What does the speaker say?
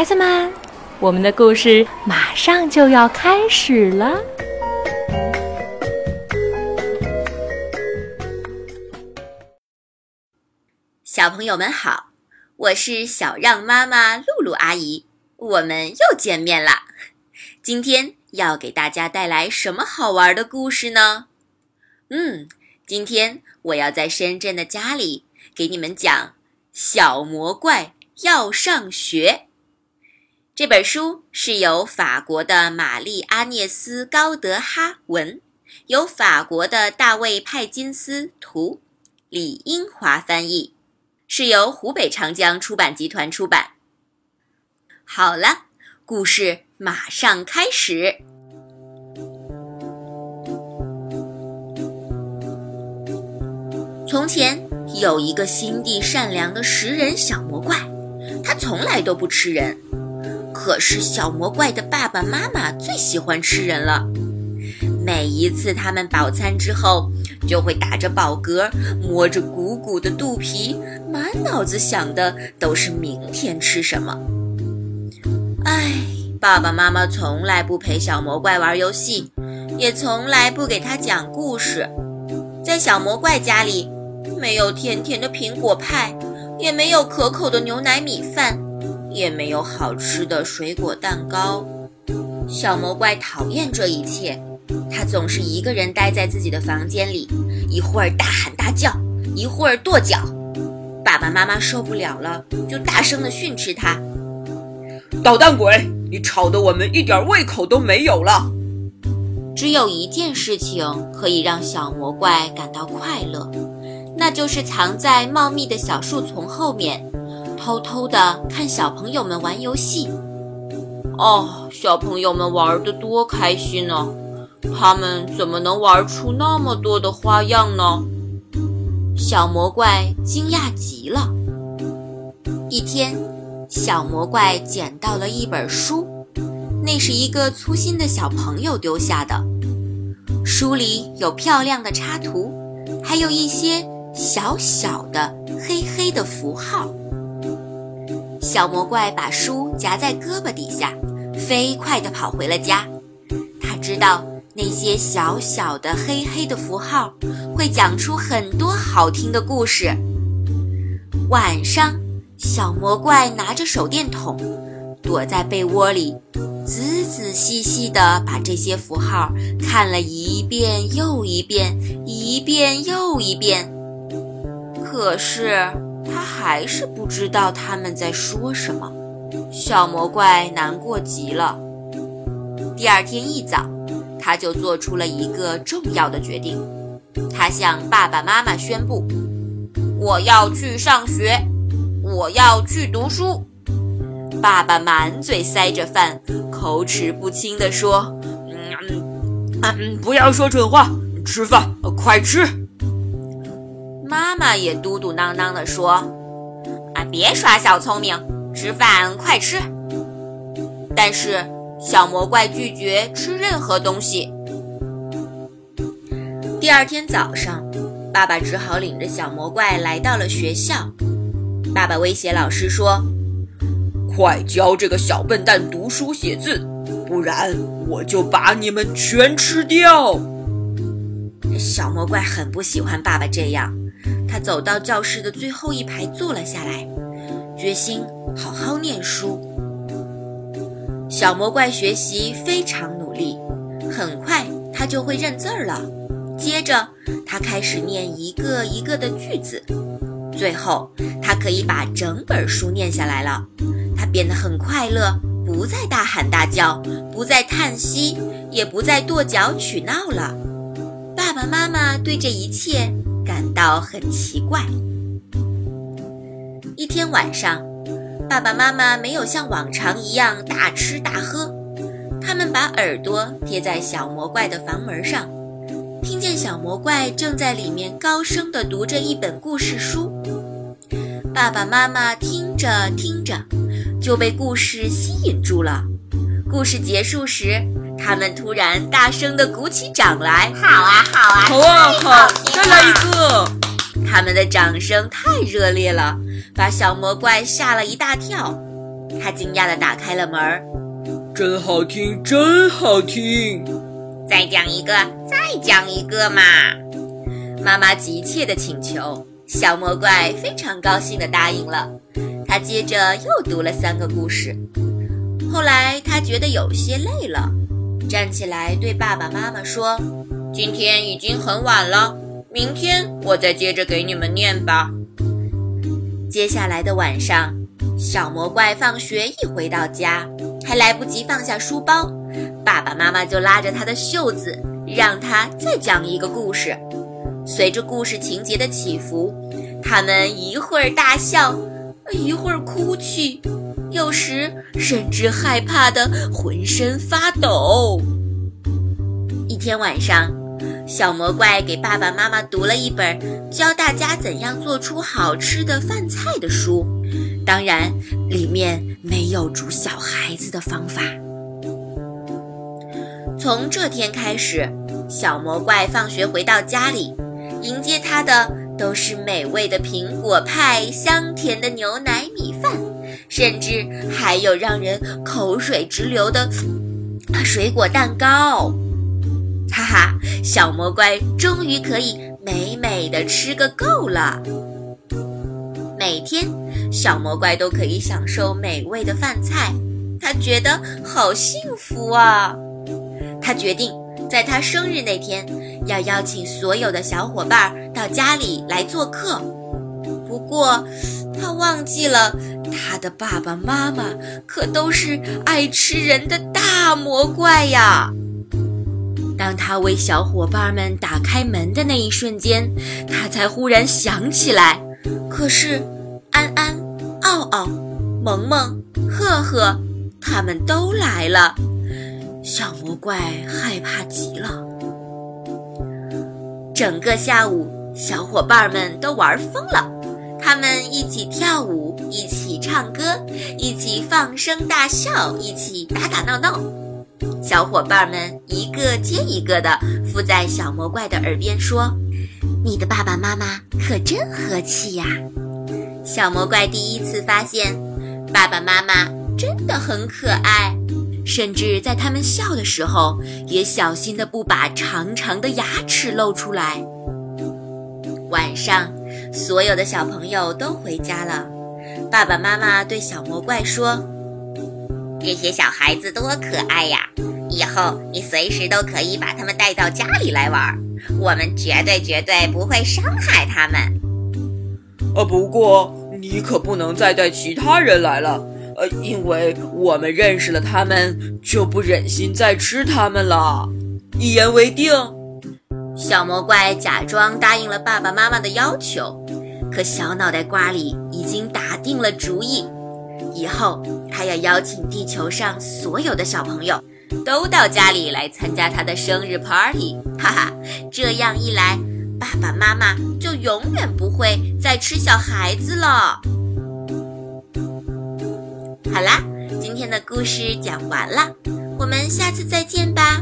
孩子们，我们的故事马上就要开始了。小朋友们好，我是小让妈妈露露阿姨，我们又见面了。今天要给大家带来什么好玩的故事呢？今天我要在深圳的家里给你们讲小魔怪要上学。这本书是由法国的玛丽阿涅斯高德哈文，由法国的大卫派金斯图，李英华翻译，是由湖北长江出版集团出版。好了，故事马上开始。从前有一个心地善良的食人小魔怪，他从来都不吃人。可是小魔怪的爸爸妈妈最喜欢吃人了。每一次他们饱餐之后，就会打着饱嗝，摸着鼓鼓的肚皮，满脑子想的都是明天吃什么。爸爸妈妈从来不陪小魔怪玩游戏，也从来不给他讲故事。在小魔怪家里，没有甜甜的苹果派，也没有可口的牛奶米饭，也没有好吃的水果蛋糕。小魔怪讨厌这一切，他总是一个人待在自己的房间里，一会儿大喊大叫，一会儿跺脚。爸爸妈妈受不了了，就大声地训斥他：捣蛋鬼，你吵得我们一点胃口都没有了。只有一件事情可以让小魔怪感到快乐，那就是藏在茂密的小树丛后面，偷偷地看小朋友们玩游戏。小朋友们玩得多开心啊，他们怎么能玩出那么多的花样呢？小魔怪惊讶极了。一天，小魔怪捡到了一本书，那是一个粗心的小朋友丢下的。书里有漂亮的插图，还有一些小小的黑黑的符号。小魔怪把书夹在胳膊底下，飞快地跑回了家。他知道那些小小的黑黑的符号会讲出很多好听的故事。晚上，小魔怪拿着手电筒，躲在被窝里，仔仔细细地把这些符号看了一遍又一遍，一遍又一遍。可是他还是不知道他们在说什么。小魔怪难过极了。第二天一早，他就做出了一个重要的决定。他向爸爸妈妈宣布：我要去上学，我要去读书。爸爸满嘴塞着饭，口齿不清地说：不要说蠢话，吃饭，快吃。妈妈也嘟嘟囔囔地说：别耍小聪明，吃饭快吃。但是小魔怪拒绝吃任何东西。第二天早上，爸爸只好领着小魔怪来到了学校。爸爸威胁老师说：快教这个小笨蛋读书写字，不然我就把你们全吃掉。小魔怪很不喜欢爸爸这样，他走到教室的最后一排坐了下来，决心好好念书。小魔怪学习非常努力，很快他就会认字儿了。接着他开始念一个一个的句子，最后他可以把整本书念下来了。他变得很快乐，不再大喊大叫，不再叹息，也不再跺脚取闹了。爸爸妈妈对这一切感到很奇怪。一天晚上，爸爸妈妈没有像往常一样大吃大喝，他们把耳朵贴在小魔怪的房门上，听见小魔怪正在里面高声地读着一本故事书。爸爸妈妈听着听着就被故事吸引住了。故事结束时，他们突然大声地鼓起掌来：好啊好啊，好啊好，再来一个！他们的掌声太热烈了，把小魔怪吓了一大跳。他惊讶地打开了门。真好听，真好听，再讲一个，再讲一个嘛。妈妈急切地请求，小魔怪非常高兴地答应了。他接着又读了3个故事，后来他觉得有些累了，站起来对爸爸妈妈说，今天已经很晚了，明天我再接着给你们念吧。接下来的晚上，小魔怪放学一回到家，还来不及放下书包，爸爸妈妈就拉着他的袖子，让他再讲一个故事。随着故事情节的起伏，他们一会儿大笑，一会儿哭泣，有时甚至害怕得浑身发抖。一天晚上，小魔怪给爸爸妈妈读了一本教大家怎样做出好吃的饭菜的书，当然里面没有煮小孩子的方法。从这天开始，小魔怪放学回到家里，迎接他的都是美味的苹果派、香甜的牛奶米饭，甚至还有让人口水直流的水果蛋糕。哈哈，小魔怪终于可以美美的吃个够了。每天，小魔怪都可以享受美味的饭菜，他觉得好幸福啊！他决定，在他生日那天，要邀请所有的小伙伴到家里来做客。不过，他忘记了，他的爸爸妈妈可都是爱吃人的大魔怪呀。当他为小伙伴们打开门的那一瞬间，他才忽然想起来，可是安安、奥奥、萌萌、赫赫他们都来了，小魔怪害怕极了。整个下午，小伙伴们都玩疯了，他们一起跳舞，一起唱歌，一起放声大笑，一起打打闹闹。小伙伴们一个接一个地附在小魔怪的耳边说，你的爸爸妈妈可真和气呀。小魔怪第一次发现，爸爸妈妈真的很可爱，甚至在他们笑的时候，也小心地不把长长的牙齿露出来。晚上，所有的小朋友都回家了，爸爸妈妈对小魔怪说，这些小孩子多可爱呀，以后你随时都可以把他们带到家里来玩，我们绝对不会伤害他们。不过你可不能再带其他人来了，因为我们认识了他们，就不忍心再吃他们了，一言为定。小魔怪假装答应了爸爸妈妈的要求，可小脑袋瓜里已经打定了主意，以后他要邀请地球上所有的小朋友都到家里来参加他的生日 party， 哈哈，这样一来，爸爸妈妈就永远不会再吃小孩子了。好啦，今天的故事讲完了，我们下次再见吧。